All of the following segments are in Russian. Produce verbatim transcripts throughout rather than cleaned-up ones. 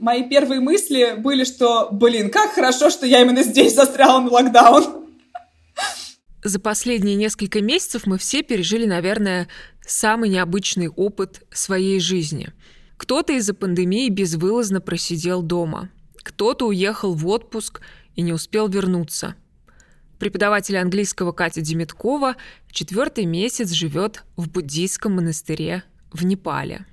мои первые мысли были, что, блин, как хорошо, что я именно здесь застряла на локдаун. За последние несколько месяцев мы все пережили, наверное, самый необычный опыт своей жизни. Кто-то из-за пандемии безвылазно просидел дома. Кто-то уехал в отпуск и не успел вернуться. Преподаватель английского Катя Демидкова четвертый месяц живет в буддийском монастыре в Непале.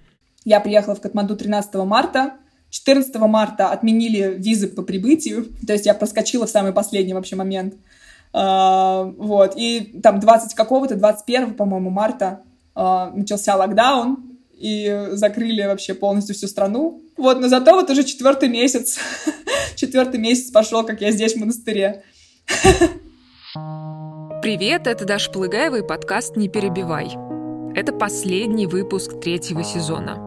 Я приехала в Катманду тринадцатого марта. четырнадцатого марта отменили визы по прибытию. То есть я проскочила в самый последний вообще момент. Вот. И там двадцатого какого-то, двадцать первого, по-моему, марта начался локдаун. И закрыли вообще полностью всю страну. Вот. Но зато вот уже четвертый месяц. Четвертый месяц пошел, как я здесь в монастыре. Привет, это Даша Полыгаева и подкаст «Не перебивай». Это последний выпуск третьего сезона.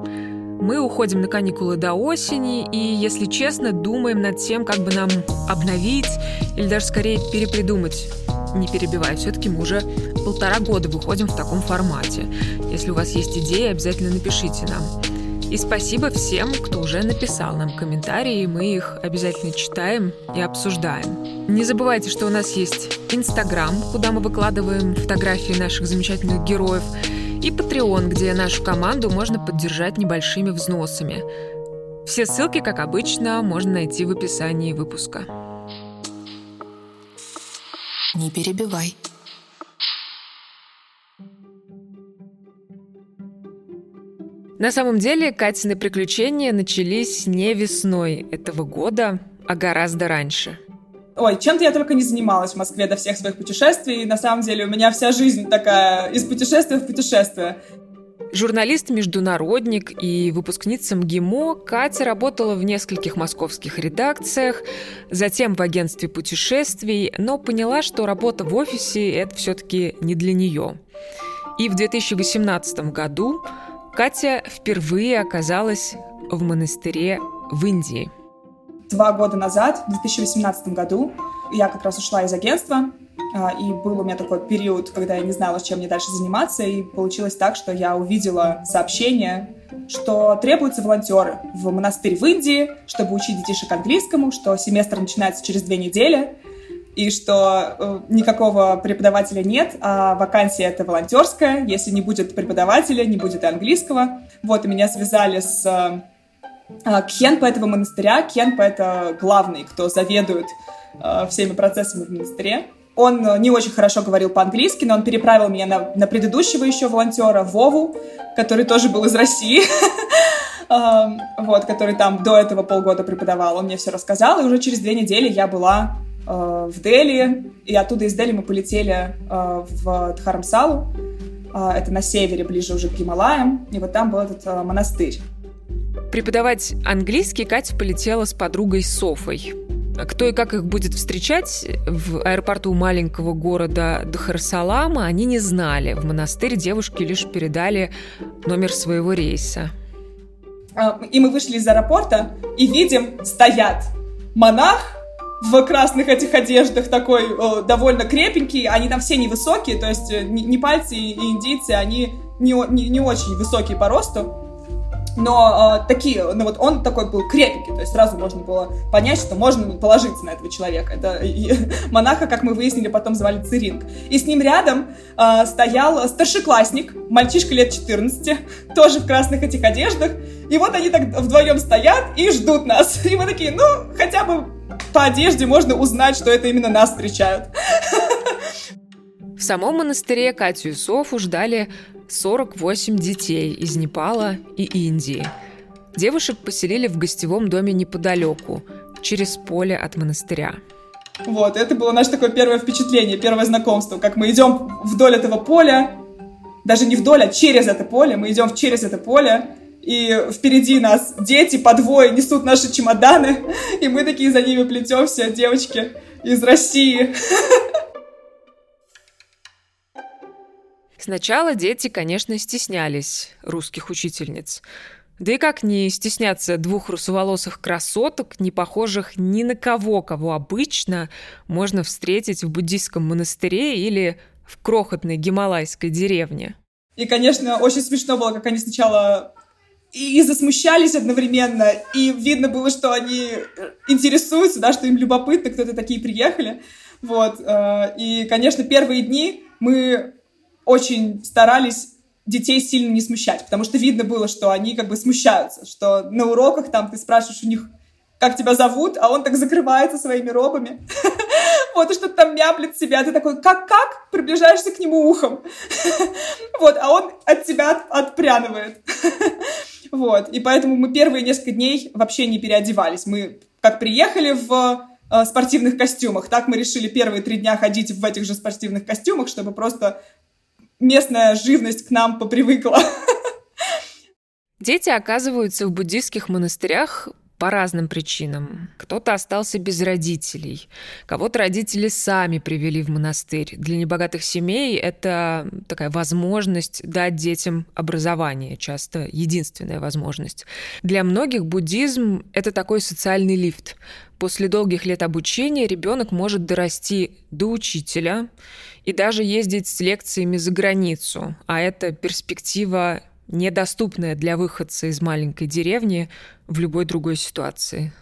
Мы уходим на каникулы до осени и, если честно, думаем над тем, как бы нам обновить или даже скорее перепридумать «Не перебивай». Все-таки мы уже полтора года выходим в таком формате. Если у вас есть идеи, обязательно напишите нам. И спасибо всем, кто уже написал нам комментарии, мы их обязательно читаем и обсуждаем. Не забывайте, что у нас есть Инстаграм, куда мы выкладываем фотографии наших замечательных героев, и Patreon, где нашу команду можно поддержать небольшими взносами. Все ссылки, как обычно, можно найти в описании выпуска. Не перебивай. На самом деле, Катины приключения начались не весной этого года, а гораздо раньше. Ой, чем-то я только не занималась в Москве до всех своих путешествий. И на самом деле у меня вся жизнь такая из путешествия в путешествие. Журналист-международник и выпускница МГИМО, Катя работала в нескольких московских редакциях, затем в агентстве путешествий, но поняла, что работа в офисе – это все-таки не для нее. И в две тысячи восемнадцатом году Катя впервые оказалась в монастыре в Индии. Два года назад, в две тысячи восемнадцатом году, я как раз ушла из агентства, и был у меня такой период, когда я не знала, чем мне дальше заниматься, и получилось так, что я увидела сообщение, что требуются волонтеры в монастырь в Индии, чтобы учить детишек английскому, что семестр начинается через две недели, и что никакого преподавателя нет, а вакансия эта волонтерская, если не будет преподавателя, не будет и английского. Вот, и меня связали с Кхенпо этого монастыря. Кхенпо — это главный, кто заведует всеми процессами в монастыре. Он не очень хорошо говорил по-английски, но он переправил меня на, на предыдущего еще волонтера, Вову, который тоже был из России, вот, который там до этого полгода преподавал. Он мне все рассказал, и уже через две недели я была в Дели, и оттуда из Дели мы полетели в Дхарамсалу, это на севере, ближе уже к Гималаям, и вот там был этот монастырь. Преподавать английский Катя полетела с подругой Софой. Кто и как их будет встречать в аэропорту маленького города Дхарсалама, они не знали. В монастырь девушки лишь передали номер своего рейса. И мы вышли из аэропорта и видим, стоят монах в красных этих одеждах, такой э, довольно крепенький, они там все невысокие, то есть непальцы и индийцы, они не, не, не очень высокие по росту, но э, такие, ну вот он такой был крепенький, то есть сразу можно было понять, что можно положиться на этого человека. Это и, монаха, как мы выяснили, потом звали Циринг. И с ним рядом э, стоял старшеклассник, мальчишка лет четырнадцати, тоже в красных этих одеждах, и вот они так вдвоем стоят и ждут нас. И мы такие, ну, хотя бы по одежде можно узнать, что это именно нас встречают. В самом монастыре Катю и Софу ждали сорок восемь детей из Непала и Индии. Девушек поселили в гостевом доме неподалеку, через поле от монастыря. Вот, это было наше такое первое впечатление, первое знакомство, как мы идем вдоль этого поля, даже не вдоль, а через это поле, мы идем через это поле, и впереди нас дети по двое несут наши чемоданы, и мы такие за ними плетемся, девочки из России. Сначала дети, конечно, стеснялись русских учительниц. Да и как не стесняться двух русоволосых красоток, не похожих ни на кого, кого обычно можно встретить в буддийском монастыре или в крохотной гималайской деревне. И, конечно, очень смешно было, как они сначала и засмущались одновременно, и видно было, что они интересуются, да, что им любопытно, кто-то такие приехали, вот, и, конечно, первые дни мы очень старались детей сильно не смущать, потому что видно было, что они как бы смущаются, что на уроках там ты спрашиваешь у них, как тебя зовут, а он так закрывается своими робами, вот, и что-то там мяблет себя, ты такой, как-как, приближаешься к нему ухом, вот, а он от тебя отпрянывает, вот, и поэтому мы первые несколько дней вообще не переодевались, мы как приехали в спортивных костюмах, так мы решили первые три дня ходить в этих же спортивных костюмах, чтобы просто местная живность к нам попривыкла. Дети оказываются в буддийских монастырях по разным причинам. Кто-то остался без родителей, кого-то родители сами привели в монастырь. Для небогатых семей это такая возможность дать детям образование, часто единственная возможность. Для многих буддизм — это такой социальный лифт. После долгих лет обучения ребенок может дорасти до учителя и даже ездить с лекциями за границу, а это перспектива недоступная для выходца из маленькой деревни в любой другой ситуации.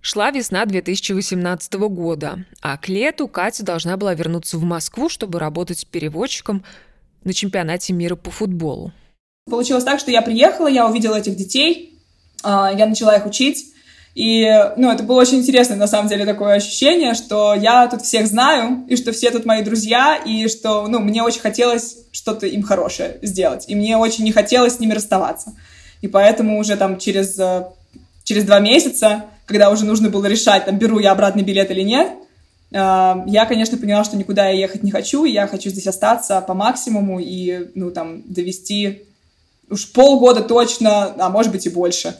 Шла весна две тысячи восемнадцатого года, а к лету Катя должна была вернуться в Москву, чтобы работать переводчиком на чемпионате мира по футболу. Получилось так, что я приехала, я увидела этих детей, я начала их учить. И ну, это было очень интересное, на самом деле, такое ощущение, что я тут всех знаю, и что все тут мои друзья, и что ну, мне очень хотелось что-то им хорошее сделать, и мне очень не хотелось с ними расставаться. И поэтому уже там через, через два месяца, когда уже нужно было решать, там, беру я обратный билет или нет, я, конечно, поняла, что никуда я ехать не хочу, и я хочу здесь остаться по максимуму и ну, там, довести уж полгода точно, а может быть и больше.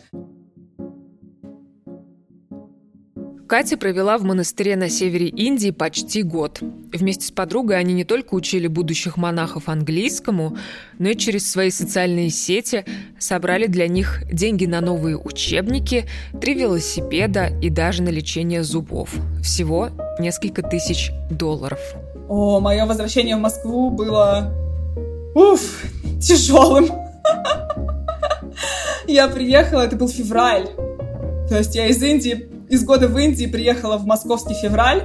Катя провела в монастыре на севере Индии почти год. Вместе с подругой они не только учили будущих монахов английскому, но и через свои социальные сети собрали для них деньги на новые учебники, три велосипеда и даже на лечение зубов. Всего несколько тысяч долларов. О, мое возвращение в Москву было, уф, тяжелым. Я приехала, это был февраль. То есть я из Индии... Из года в Индии приехала в московский февраль.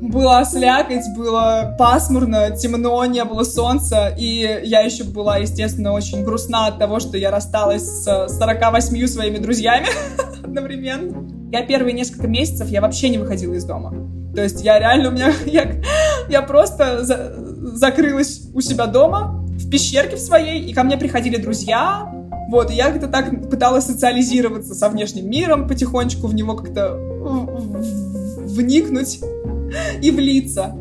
Была слякоть, было пасмурно, темно, не было солнца. И я еще была, естественно, очень грустна от того, что я рассталась с сорок восемью своими друзьями одновременно. Я первые несколько месяцев, я вообще не выходила из дома. То есть я реально, у меня, я, я просто за, закрылась у себя дома, в пещерке в своей, и ко мне приходили друзья. Вот, и я как-то так пыталась социализироваться со внешним миром, потихонечку в него как-то вникнуть и влиться.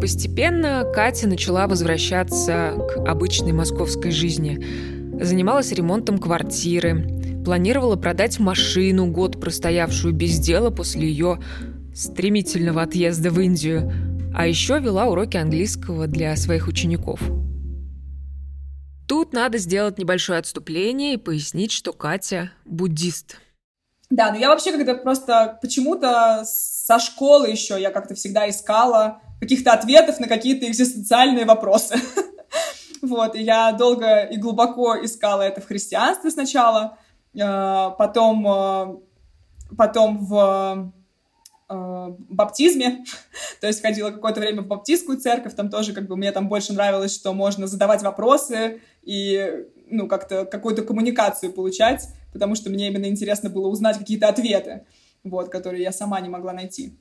Постепенно Катя начала возвращаться к обычной московской жизни. Занималась ремонтом квартиры, планировала продать машину, год простоявшую без дела после ее стремительного отъезда в Индию, а еще вела уроки английского для своих учеников. Тут надо сделать небольшое отступление и пояснить, что Катя буддист. Да, ну я вообще когда просто почему-то со школы еще я как-то всегда искала каких-то ответов на какие-то экзистенциальные вопросы. Вот, и я долго и глубоко искала это в христианстве сначала, потом, потом в баптизме, то есть ходила какое-то время в баптистскую церковь, там тоже как бы мне там больше нравилось, что можно задавать вопросы и, ну, как-то какую-то коммуникацию получать, потому что мне именно интересно было узнать какие-то ответы, вот, которые я сама не могла найти,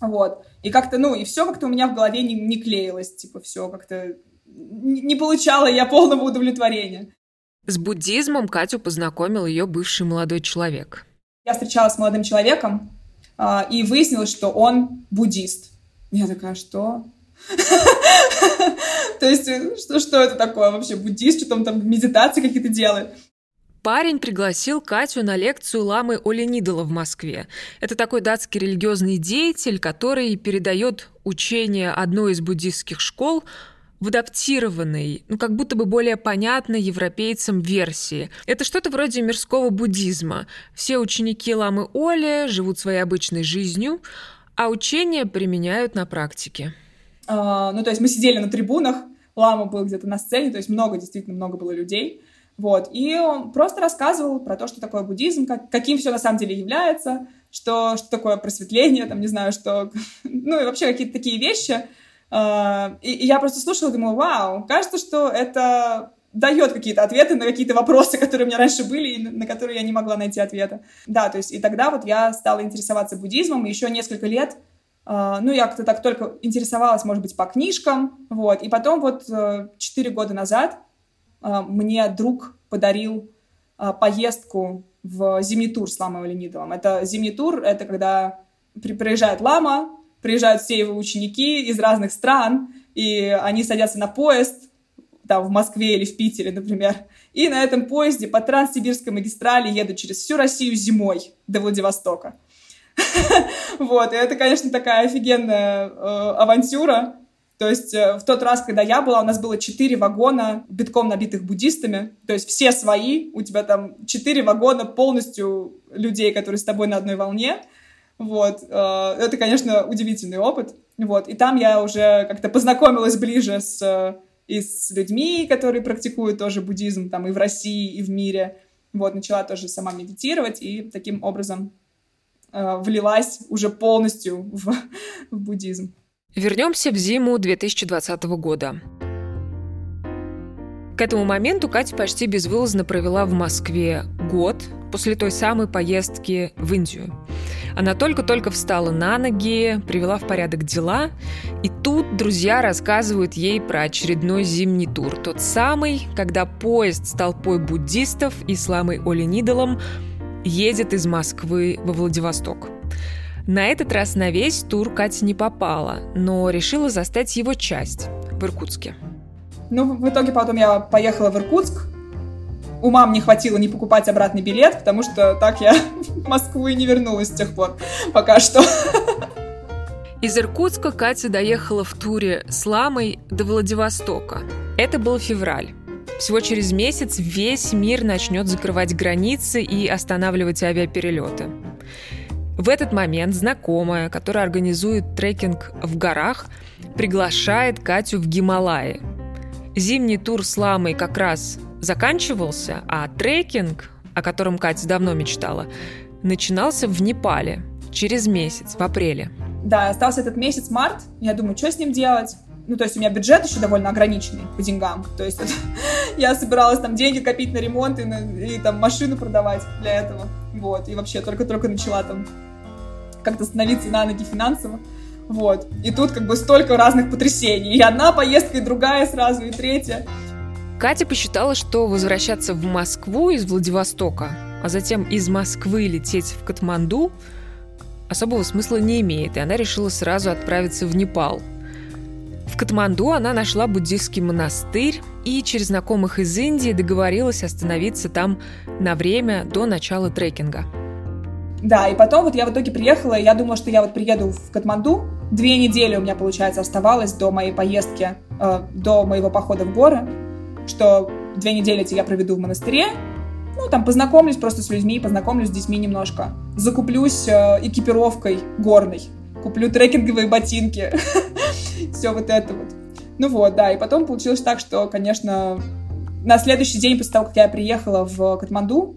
вот, и как-то, ну, и все как-то у меня в голове не, не клеилось, типа, все как-то не получала я полного удовлетворения. С буддизмом Катю познакомил ее бывший молодой человек. Я встречалась с молодым человеком, и выяснилось, что он буддист. Я такая, что? То есть, что это такое вообще? Буддист, что он там медитации какие-то делает? Парень пригласил Катю на лекцию Ламы Оле Нидала в Москве. Это такой датский религиозный деятель, который передает учение одной из буддистских школ в адаптированной, ну, как будто бы более понятной европейцам версии. Это что-то вроде мирского буддизма. Все ученики Ламы Оле живут своей обычной жизнью, а учения применяют на практике. А, ну, то есть мы сидели на трибунах, Лама был где-то на сцене, то есть много, действительно много было людей. Вот. И он просто рассказывал про то, что такое буддизм, как, каким все на самом деле является, что, что такое просветление, там, не знаю, что... Ну, и вообще какие-то такие вещи. И, и я просто слушала и думала, вау, кажется, что это дает какие-то ответы на какие-то вопросы, которые у меня раньше были, и на которые я не могла найти ответа. Да, то есть и тогда вот я стала интересоваться буддизмом, и еще несколько лет, ну, я как-то так только интересовалась, может быть, по книжкам, вот. И потом вот четыре года назад мне друг подарил поездку в зимний тур с Ламой Оле Нидалом. Это зимний тур, это когда приезжает лама, приезжают все его ученики из разных стран, и они садятся на поезд, там, в Москве или в Питере, например, и на этом поезде по Транссибирской магистрали едут через всю Россию зимой до Владивостока. Вот, и это, конечно, такая офигенная авантюра. То есть в тот раз, когда я была, у нас было четыре вагона, битком набитых буддистами. То есть все свои, у тебя там четыре вагона полностью людей, которые с тобой на одной волне. Вот. Это, конечно, удивительный опыт. Вот. И там я уже как-то познакомилась ближе с, и с людьми, которые практикуют тоже буддизм там, и в России, и в мире. Вот. Начала тоже сама медитировать и таким образом влилась уже полностью в, в буддизм. Вернемся в зиму две тысячи двадцатого года. К этому моменту Катя почти безвылазно провела в Москве год после той самой поездки в Индию. Она только-только встала на ноги, привела в порядок дела, и тут друзья рассказывают ей про очередной зимний тур. Тот самый, когда поезд с толпой буддистов и с Ламой Оле Нидалом едет из Москвы во Владивосток. На этот раз на весь тур Катя не попала, но решила застать его часть в Иркутске. Ну, в итоге потом я поехала в Иркутск. Ума мне хватило не покупать обратный билет, потому что так я в Москву и не вернулась с тех пор пока что. Из Иркутска Катя доехала в туре с Ламой до Владивостока. Это был февраль. Всего через месяц весь мир начнет закрывать границы и останавливать авиаперелеты. В этот момент знакомая, которая организует трекинг в горах, приглашает Катю в Гималаи. Зимний тур с Ламой как раз заканчивался, а трекинг, о котором Катя давно мечтала, начинался в Непале через месяц, в апреле. Да, остался этот месяц, март. Я думаю, что с ним делать? Ну, то есть у меня бюджет еще довольно ограниченный по деньгам. То есть это, я собиралась там деньги копить на ремонт и, на, и там машину продавать для этого. Вот. И вообще только-только начала там как-то становиться на ноги финансово. Вот. И тут как бы столько разных потрясений. И одна поездка, и другая сразу, и третья. Катя посчитала, что возвращаться в Москву из Владивостока, а затем из Москвы лететь в Катманду, особого смысла не имеет. И она решила сразу отправиться в Непал. В Катманду она нашла буддийский монастырь и через знакомых из Индии договорилась остановиться там на время до начала трекинга. Да, и потом вот я в итоге приехала, и я думала, что я вот приеду в Катманду. Две недели у меня, получается, оставалось до моей поездки, э, до моего похода в горы, что две недели эти я проведу в монастыре. Ну, там познакомлюсь просто с людьми, познакомлюсь с детьми немножко. Закуплюсь э, экипировкой горной. Куплю трекинговые ботинки, все вот это вот. Ну вот, да, и потом получилось так, что, конечно, на следующий день после того, как я приехала в Катманду,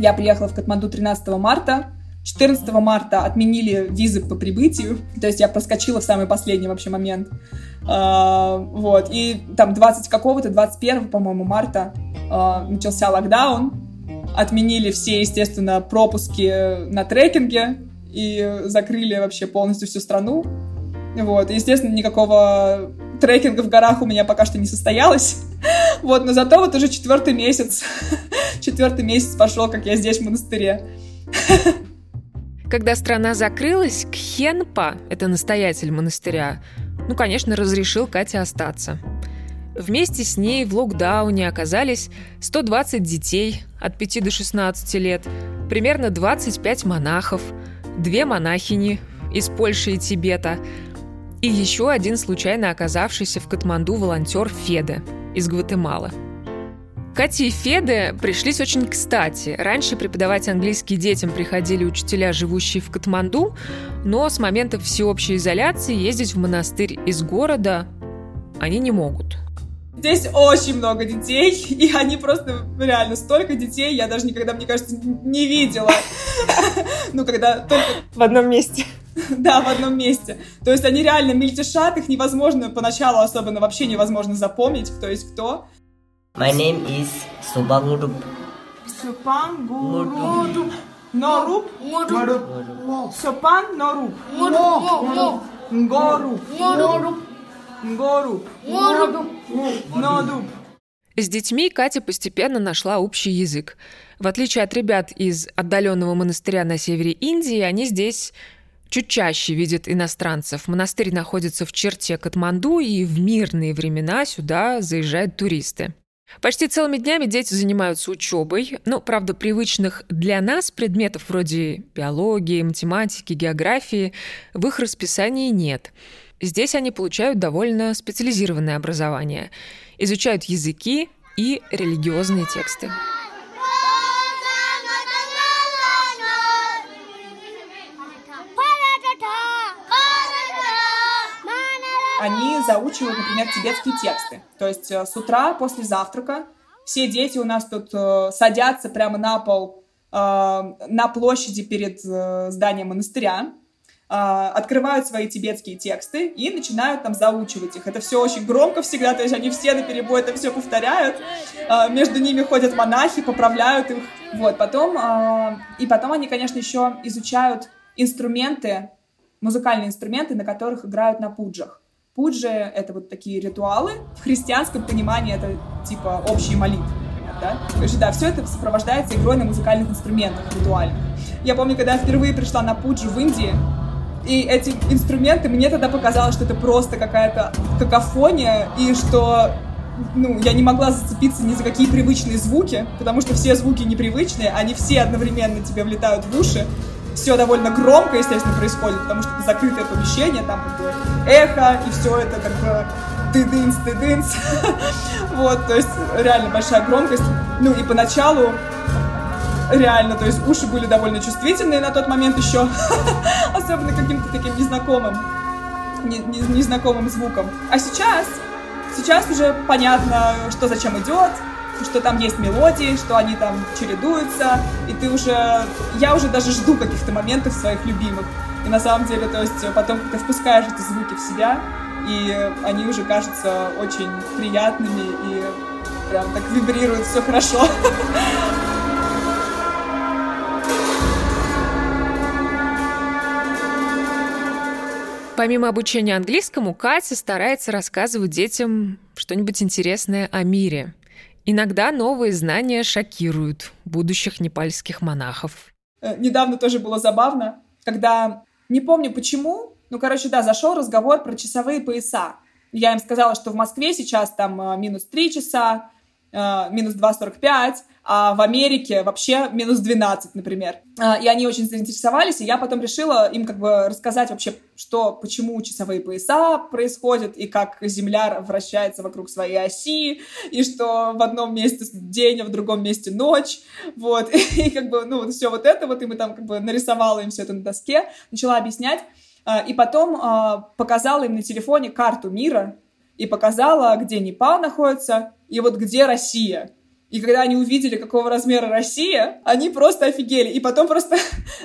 я приехала в Катманду тринадцатого марта, четырнадцатого марта отменили визы по прибытию, то есть я проскочила в самый последний вообще момент, а, вот, и там двадцатого какого-то, двадцать первого, по-моему, марта а, начался локдаун, отменили все, естественно, пропуски на трекинге, и закрыли вообще полностью всю страну. Вот. И, естественно, никакого трекинга в горах у меня пока что не состоялось. Вот. Но зато вот уже четвертый месяц. Четвертый месяц пошел, как я здесь в монастыре. Когда страна закрылась, Кхенпо, это настоятель монастыря, ну, конечно, разрешил Кате остаться. Вместе с ней в локдауне оказались сто двадцать детей от пяти до шестнадцати лет, примерно двадцать пять монахов, две монахини из Польши и Тибета и еще один случайно оказавшийся в Катманду волонтер Феда из Гватемалы. Кате и Феде пришлись очень кстати. Раньше преподавать английский детям приходили учителя, живущие в Катманду, но с момента всеобщей изоляции ездить в монастырь из города они не могут. Здесь очень много детей, и они просто, реально, столько детей, я даже никогда, мне кажется, не видела. Ну, когда только... В одном месте. Да, в одном месте. То есть они реально мельтешат, их невозможно, поначалу особенно, вообще невозможно запомнить, кто есть кто. My name is Субангуруп. Субангуруп. Норуп. Супан Норуп. Норуп. Норуп. С детьми Катя постепенно нашла общий язык. В отличие от ребят из отдаленного монастыря на севере Индии, они здесь чуть чаще видят иностранцев. Монастырь находится в черте Катманду, и в мирные времена сюда заезжают туристы. Почти целыми днями дети занимаются учебой, но, правда, привычных для нас предметов вроде биологии, математики, географии в их расписании нет. Здесь они получают довольно специализированное образование, изучают языки и религиозные тексты. Они заучивают, например, тибетские тексты. То есть с утра, после завтрака, все дети у нас тут садятся прямо на пол на площади перед зданием монастыря, открывают свои тибетские тексты и начинают там заучивать их. Это все очень громко всегда, то есть они все наперебой это все повторяют. Между ними ходят монахи, поправляют их. Вот, потом, и потом они, конечно, еще изучают инструменты, музыкальные инструменты, на которых играют на пуджах. Пуджи — это вот такие ритуалы. В христианском понимании это типа общие молитвы, например, да? То есть, да, все это сопровождается игрой на музыкальных инструментах ритуальных. Я помню, когда я впервые пришла на пуджу в Индии, и эти инструменты, мне тогда показалось, что это просто какая-то какофония, и что, ну, я не могла зацепиться ни за какие привычные звуки, потому что все звуки непривычные, они все одновременно тебе влетают в уши. Все довольно громко, естественно, происходит, потому что это закрытое помещение, там как бы эхо, и все это как бы ты-дынц, ты-дынц. Вот, то есть реально большая громкость. Ну и поначалу... Реально, то есть уши были довольно чувствительные на тот момент еще, особенно каким-то таким незнакомым, не, не, незнакомым звуком. А сейчас, сейчас уже понятно, что зачем идет, что там есть мелодии, что они там чередуются, и ты уже, я уже даже жду каких-то моментов своих любимых. И на самом деле, то есть потом ты впускаешь эти звуки в себя, и они уже кажутся очень приятными, и прям так вибрирует все хорошо. Помимо обучения английскому, Катя старается рассказывать детям что-нибудь интересное о мире. Иногда новые знания шокируют будущих непальских монахов. Недавно тоже было забавно, когда, не помню почему, ну, короче, да, зашел разговор про часовые пояса. Я им сказала, что в Москве сейчас там минус три часа, минус два сорок пять, а в Америке вообще минус двенадцать, например. И они очень заинтересовались, и я потом решила им как бы рассказать вообще, что, почему часовые пояса происходят, и как Земля вращается вокруг своей оси, и что в одном месте день, а в другом месте ночь, вот, и как бы, ну, все вот это вот, и мы там как бы нарисовала им все это на доске, начала объяснять, и потом показала им на телефоне карту мира, и показала, где Непал находится, и вот где Россия. И когда они увидели, какого размера Россия, они просто офигели. И потом просто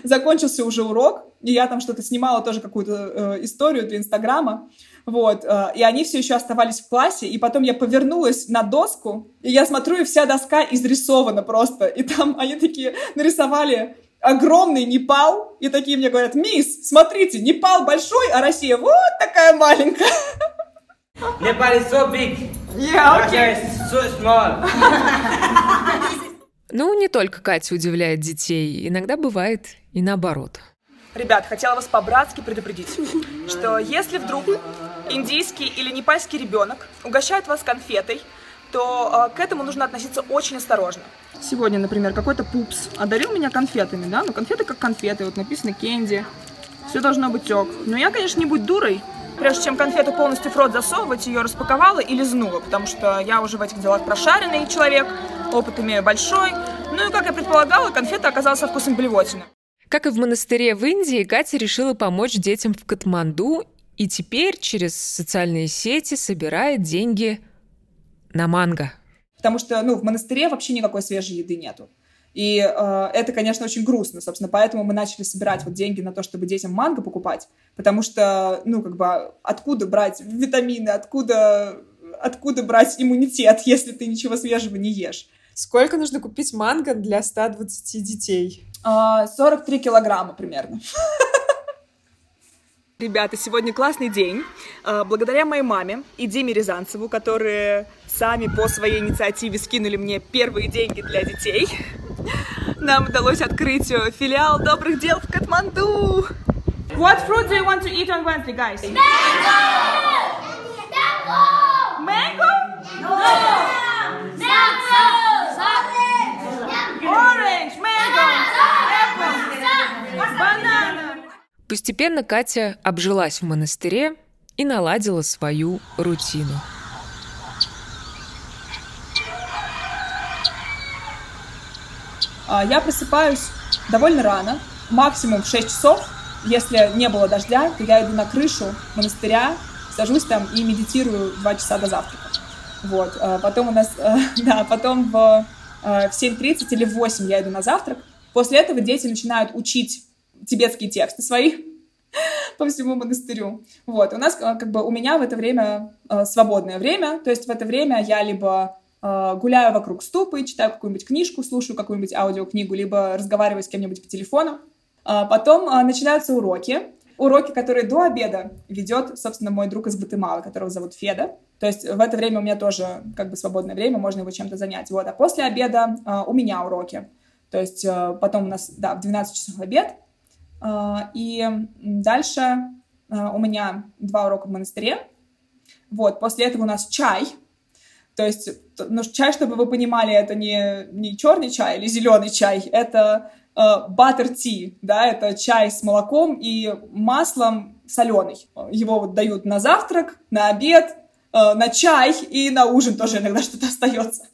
закончился уже урок, и я там что-то снимала, тоже какую-то э, историю для Инстаграма. Вот. Э, и они все еще оставались в классе, и потом я повернулась на доску, и я смотрю, и вся доска изрисована просто. И там они такие нарисовали огромный Непал, и такие мне говорят: «Мисс, смотрите, Непал большой, а Россия вот такая маленькая». Непал so big. Yeah, okay. So small. Ну, не только Катя удивляет детей, иногда бывает и наоборот. Ребят, хотела вас по-братски предупредить, что если вдруг индийский или непальский ребенок угощает вас конфетой, то э, к этому нужно относиться очень осторожно. Сегодня, например, какой-то пупс одарил меня конфетами, да? Ну, конфеты как конфеты, вот написано «кенди», все должно быть ок. Но я, конечно, не будь дурой. Прежде чем конфету полностью в рот засовывать, ее распаковала и лизнула, потому что я уже в этих делах прошаренный человек, опыт имею большой. Ну и, как я предполагала, конфета оказалась со вкусом блевотины. Как и в монастыре в Индии, Катя решила помочь детям в Катманду и теперь через социальные сети собирает деньги на манго. Потому что, ну, в монастыре вообще никакой свежей еды нету. И э, это, конечно, очень грустно, собственно, поэтому мы начали собирать вот деньги на то, чтобы детям манго покупать, потому что, ну, как бы, откуда брать витамины, откуда, откуда брать иммунитет, если ты ничего свежего не ешь? Сколько нужно купить манго для ста двадцати детей? Э, сорок три килограмма примерно. Ребята, сегодня классный день. Благодаря моей маме и Диме Рязанцеву, которые сами по своей инициативе скинули мне первые деньги для детей, нам удалось открыть филиал добрых дел в Катманду. What fruit do you want to eat on Wednesday, guys? Mango! Mango? No! Mango! Orange, mango, apple, banana. Постепенно Катя обжилась в монастыре и наладила свою рутину. Я просыпаюсь довольно рано, максимум в шесть часов. Если не было дождя, то я иду на крышу монастыря, сажусь там и медитирую два часа до завтрака. Вот. Потом у нас, да, потом в семь тридцать или в восемь я иду на завтрак. После этого дети начинают учить тибетские тексты свои по всему монастырю. Вот. У нас, как бы, у меня в это время э, свободное время, то есть в это время я либо э, гуляю вокруг ступы, читаю какую-нибудь книжку, слушаю какую-нибудь аудиокнигу, либо разговариваю с кем-нибудь по телефону. А потом э, начинаются уроки. Уроки, которые до обеда ведет, собственно, мой друг из Гватемалы, которого зовут Феда. То есть в это время у меня тоже, как бы, свободное время, можно его чем-то занять. Вот. А после обеда э, у меня уроки. То есть э, потом у нас, да, в двенадцать часов обед. И дальше у меня два урока в монастыре. Вот, после этого у нас чай. То есть, ну, чай, чтобы вы понимали, это не, не черный чай или зеленый чай, это баттер-ти, да, это чай с молоком и маслом соленый. Его вот дают на завтрак, на обед, на чай и на ужин тоже иногда что-то остается.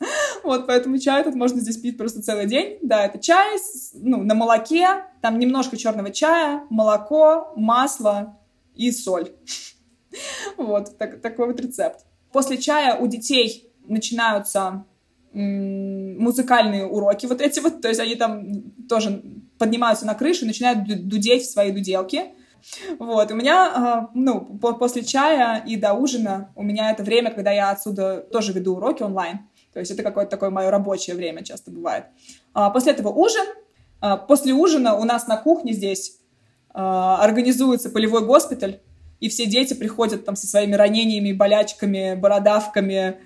Вот, поэтому чай тут можно здесь пить просто целый день. Да, это чай, ну, на молоке, там немножко черного чая, молоко, масло и соль. Вот, так, такой вот рецепт. После чая у детей начинаются м- музыкальные уроки вот эти вот. То есть они там тоже поднимаются на крышу и начинают дудеть в свои дуделки. Вот, у меня, ну, после чая и до ужина у меня это время, когда я отсюда тоже веду уроки онлайн. То есть это какое-то такое мое рабочее время часто бывает. После этого ужин. После ужина у нас на кухне здесь организуется полевой госпиталь, и все дети приходят там со своими ранениями, болячками, бородавками,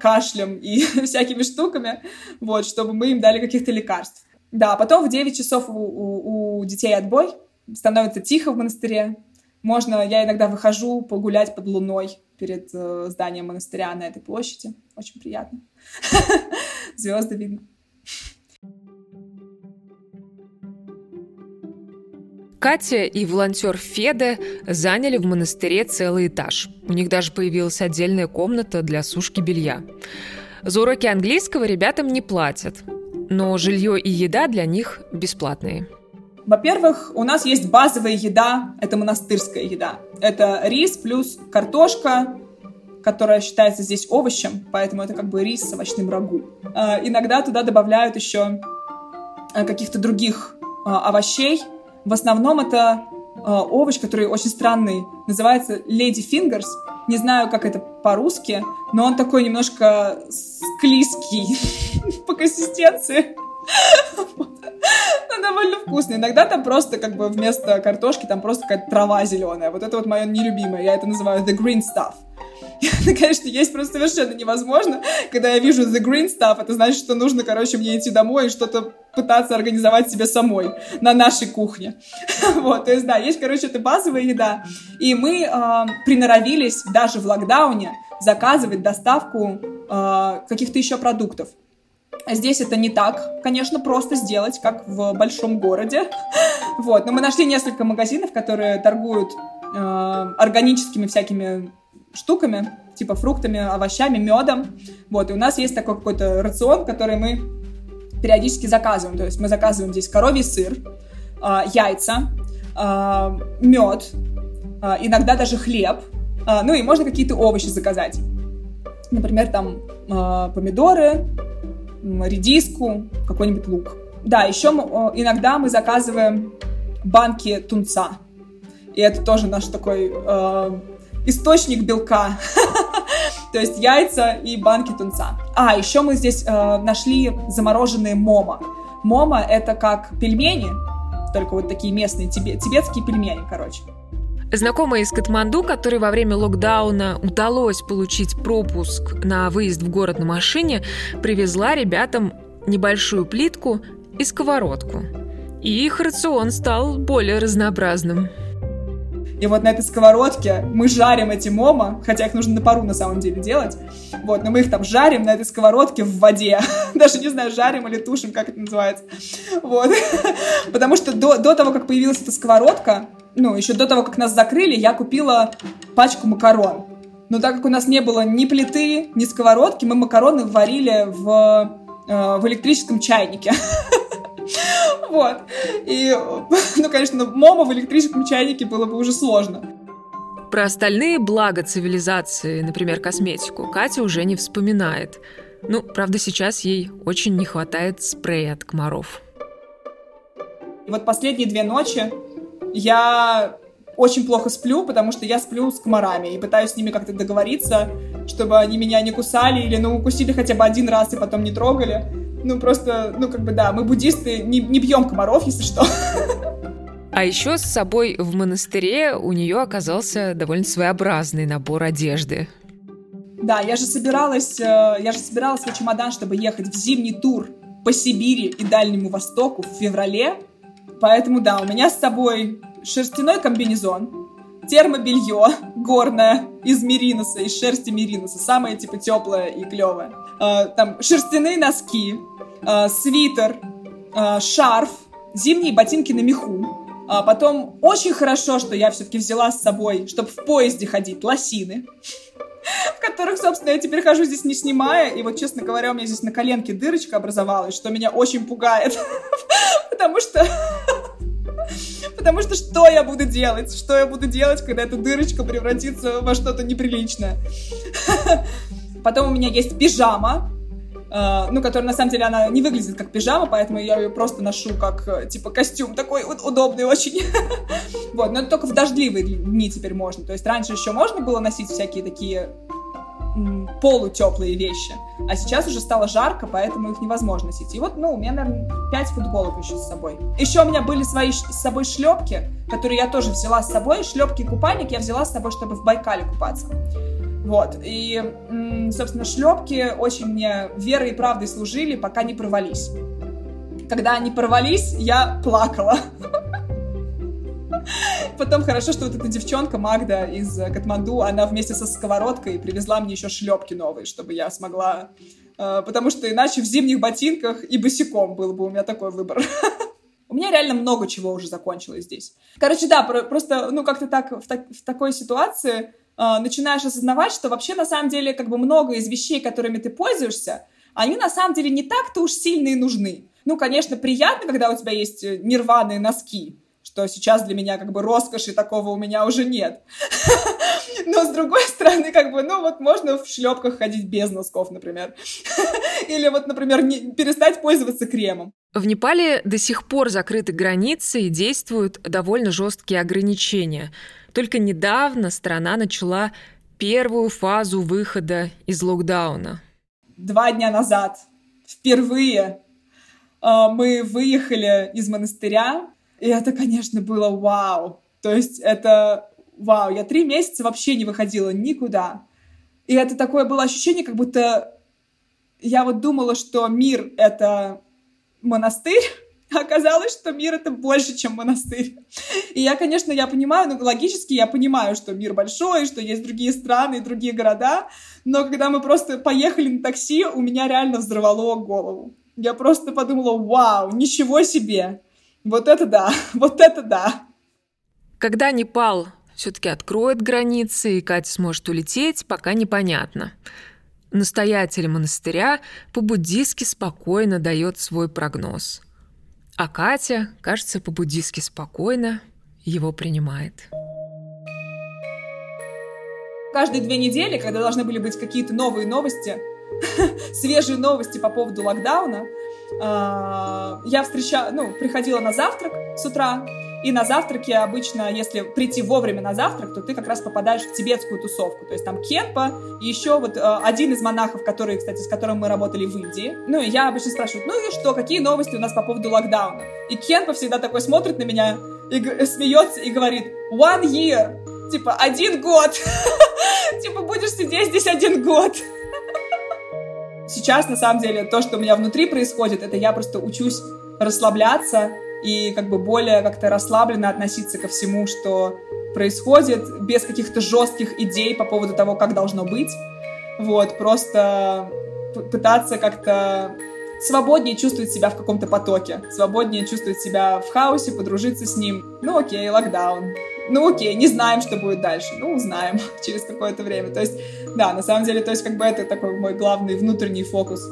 кашлем и всякими штуками, вот, чтобы мы им дали каких-то лекарств. Да, потом в девять часов у, у, у детей отбой. Становится тихо в монастыре. Можно, я иногда выхожу погулять под луной перед э, зданием монастыря на этой площади. Очень приятно. Звезды видно. Катя и волонтер Феда заняли в монастыре целый этаж. У них даже появилась отдельная комната для сушки белья. За уроки английского ребятам не платят, но жилье и еда для них бесплатные. Во-первых, у нас есть базовая еда, это монастырская еда. Это рис плюс картошка, которая считается здесь овощем, поэтому это как бы рис с овощным рагу. Иногда туда добавляют еще каких-то других овощей. В основном это овощ, который очень странный, называется lady fingers. Не знаю, как это по-русски, но он такой немножко склизкий по консистенции. Она довольно вкусная. Иногда там просто как бы вместо картошки там просто какая-то трава зеленая. Вот это вот мое нелюбимое. Я это называю the green stuff. Это, конечно, есть просто совершенно невозможно. Когда я вижу the green stuff, это значит, что нужно, короче, мне идти домой и что-то пытаться организовать себе самой на нашей кухне. Вот, то есть, да, есть, короче, это базовая еда. И мы э, приноровились даже в локдауне заказывать доставку э, каких-то еще продуктов. Здесь это не так, конечно, просто сделать, как в большом городе. Вот. Но мы нашли несколько магазинов, которые торгуют э, органическими всякими штуками, типа фруктами, овощами, медом. Вот. И у нас есть такой какой-то рацион, который мы периодически заказываем. То есть мы заказываем здесь коровий сыр, э, яйца, э, мед, иногда даже хлеб, ну и можно какие-то овощи заказать. Например, там помидоры, редиску, какой-нибудь лук. Да, еще иногда мы заказываем банки тунца. И это тоже наш такой э, источник белка. То есть яйца и банки тунца. А, еще мы здесь э, нашли замороженные момо. Момо — это как пельмени, только вот такие местные, тибетские пельмени, короче. Знакомая из Катманду, которой во время локдауна удалось получить пропуск на выезд в город на машине, привезла ребятам небольшую плитку и сковородку. И их рацион стал более разнообразным. И вот на этой сковородке мы жарим эти момо, хотя их нужно на пару на самом деле делать, вот, но мы их там жарим на этой сковородке в воде, даже не знаю, жарим или тушим, как это называется, вот, потому что до, до того, как появилась эта сковородка, ну, еще до того, как нас закрыли, я купила пачку макарон, но так как у нас не было ни плиты, ни сковородки, мы макароны варили в, в электрическом чайнике. Вот. И, ну, конечно, момо в электрическом чайнике было бы уже сложно. Про остальные блага цивилизации, например, косметику, Катя уже не вспоминает. Ну, правда, сейчас ей очень не хватает спрея от комаров. И вот последние две ночи я очень плохо сплю, потому что я сплю с комарами и пытаюсь с ними как-то договориться, чтобы они меня не кусали или, ну, укусили хотя бы один раз и потом не трогали. Ну, просто, ну, как бы, да, мы буддисты, не, не бьем комаров, если что. А еще с собой в монастыре у нее оказался довольно своеобразный набор одежды. Да, я же собиралась, я же собирала свой чемодан, чтобы ехать в зимний тур по Сибири и Дальнему Востоку в феврале. Поэтому, да, у меня с собой шерстяной комбинезон, термобелье горное из мериноса, из шерсти мериноса, самое, типа, теплое и клевое. Там шерстяные носки, свитер, шарф, зимние ботинки на меху. Потом очень хорошо, что я все-таки взяла с собой, чтобы в поезде ходить, лосины, в которых, собственно, я теперь хожу здесь не снимая. И вот, честно говоря, у меня здесь на коленке дырочка образовалась, что меня очень пугает, потому что... Потому что что я буду делать? Что я буду делать, когда эта дырочка превратится во что-то неприличное? Потом у меня есть пижама, ну, которая, на самом деле, она не выглядит как пижама, поэтому я ее просто ношу как, типа, костюм такой удобный очень. Вот, но только в дождливые дни теперь можно. То есть раньше еще можно было носить всякие такие полутеплые вещи, а сейчас уже стало жарко, поэтому их невозможно носить. И вот, ну, у меня, наверное, пять футболок еще с собой. Еще у меня были свои с собой шлепки, которые я тоже взяла с собой. Шлепки и купальник я взяла с собой, чтобы в Байкале купаться. Вот. И, собственно, шлепки очень мне верой и правдой служили, пока не порвались. Когда они порвались, я плакала. Потом хорошо, что вот эта девчонка Магда из Катманду, она вместе со сковородкой привезла мне еще шлепки новые, чтобы я смогла... Потому что иначе в зимних ботинках и босиком был бы у меня такой выбор. У меня реально много чего уже закончилось здесь. Короче, да, просто, ну, как-то так в такой ситуации начинаешь осознавать, что вообще, на самом деле, как бы много из вещей, которыми ты пользуешься, они, на самом деле, не так-то уж сильно и нужны. Ну, конечно, приятно, когда у тебя есть нирваные носки, что сейчас для меня как бы роскоши такого у меня уже нет. Но, с другой стороны, как бы, ну, вот можно в шлепках ходить без носков, например. Или вот, например, не, перестать пользоваться кремом. В Непале до сих пор закрыты границы и действуют довольно жесткие ограничения. Только недавно страна начала первую фазу выхода из локдауна. Два дня назад впервые э, мы выехали из монастыря. И это, конечно, было вау. То есть это вау. Я три месяца вообще не выходила никуда. И это такое было ощущение, как будто я вот думала, что мир — это монастырь, а оказалось, что мир — это больше, чем монастырь. И я, конечно, я понимаю, ну, логически я понимаю, что мир большой, что есть другие страны и другие города, но когда мы просто поехали на такси, у меня реально взорвало голову. Я просто подумала: вау, ничего себе! Вот это да, вот это да. Когда Непал все-таки откроет границы и Катя сможет улететь, пока непонятно. Настоятель монастыря по-буддистски спокойно дает свой прогноз. А Катя, кажется, по-буддистски спокойно его принимает. Каждые две недели, когда должны были быть какие-то новые новости, свежие новости по поводу локдауна, я встречала, ну, приходила на завтрак с утра, и на завтраке обычно, если прийти вовремя на завтрак, то ты как раз попадаешь в тибетскую тусовку, то есть там Кхенпо, и еще вот один из монахов, который, кстати, с которым мы работали в Индии, ну, и я обычно спрашиваю, ну и что, какие новости у нас по поводу локдауна? И Кхенпо всегда такой смотрит на меня, и смеется, и говорит «one year», типа «один год», типа «будешь сидеть здесь один год». Сейчас, на самом деле, то, что у меня внутри происходит, это я просто учусь расслабляться и как бы более как-то расслабленно относиться ко всему, что происходит, без каких-то жестких идей по поводу того, как должно быть. Вот, просто пытаться как-то свободнее чувствовать себя в каком-то потоке, свободнее чувствовать себя в хаосе, подружиться с ним. Ну окей, локдаун. Ну окей, не знаем, что будет дальше. Ну, узнаем через какое-то время. То есть, да, на самом деле, то есть как бы это такой мой главный внутренний фокус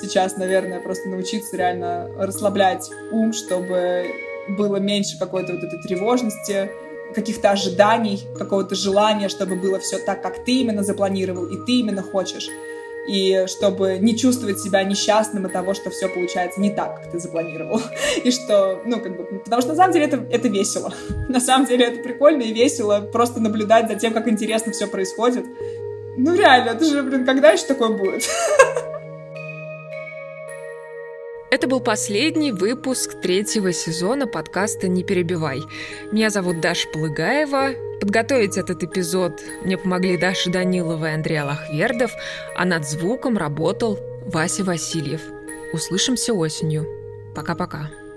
сейчас, наверное, просто научиться реально расслаблять ум, чтобы было меньше какой-то вот этой тревожности, каких-то ожиданий, какого-то желания, чтобы было все так, как ты именно запланировал и ты именно хочешь. И чтобы не чувствовать себя несчастным от того, что все получается не так, как ты запланировал. И что, ну, как бы, потому что на самом деле это, это весело. На самом деле это прикольно и весело просто наблюдать за тем, как интересно все происходит. Ну, реально, это же, блин, когда еще такое будет? Это был последний выпуск третьего сезона подкаста «Не перебивай». Меня зовут Даша Полыгаева. Подготовить этот эпизод мне помогли Даша Данилова и Андрей Аллахвердов, а над звуком работал Вася Васильев. Услышимся осенью. Пока-пока.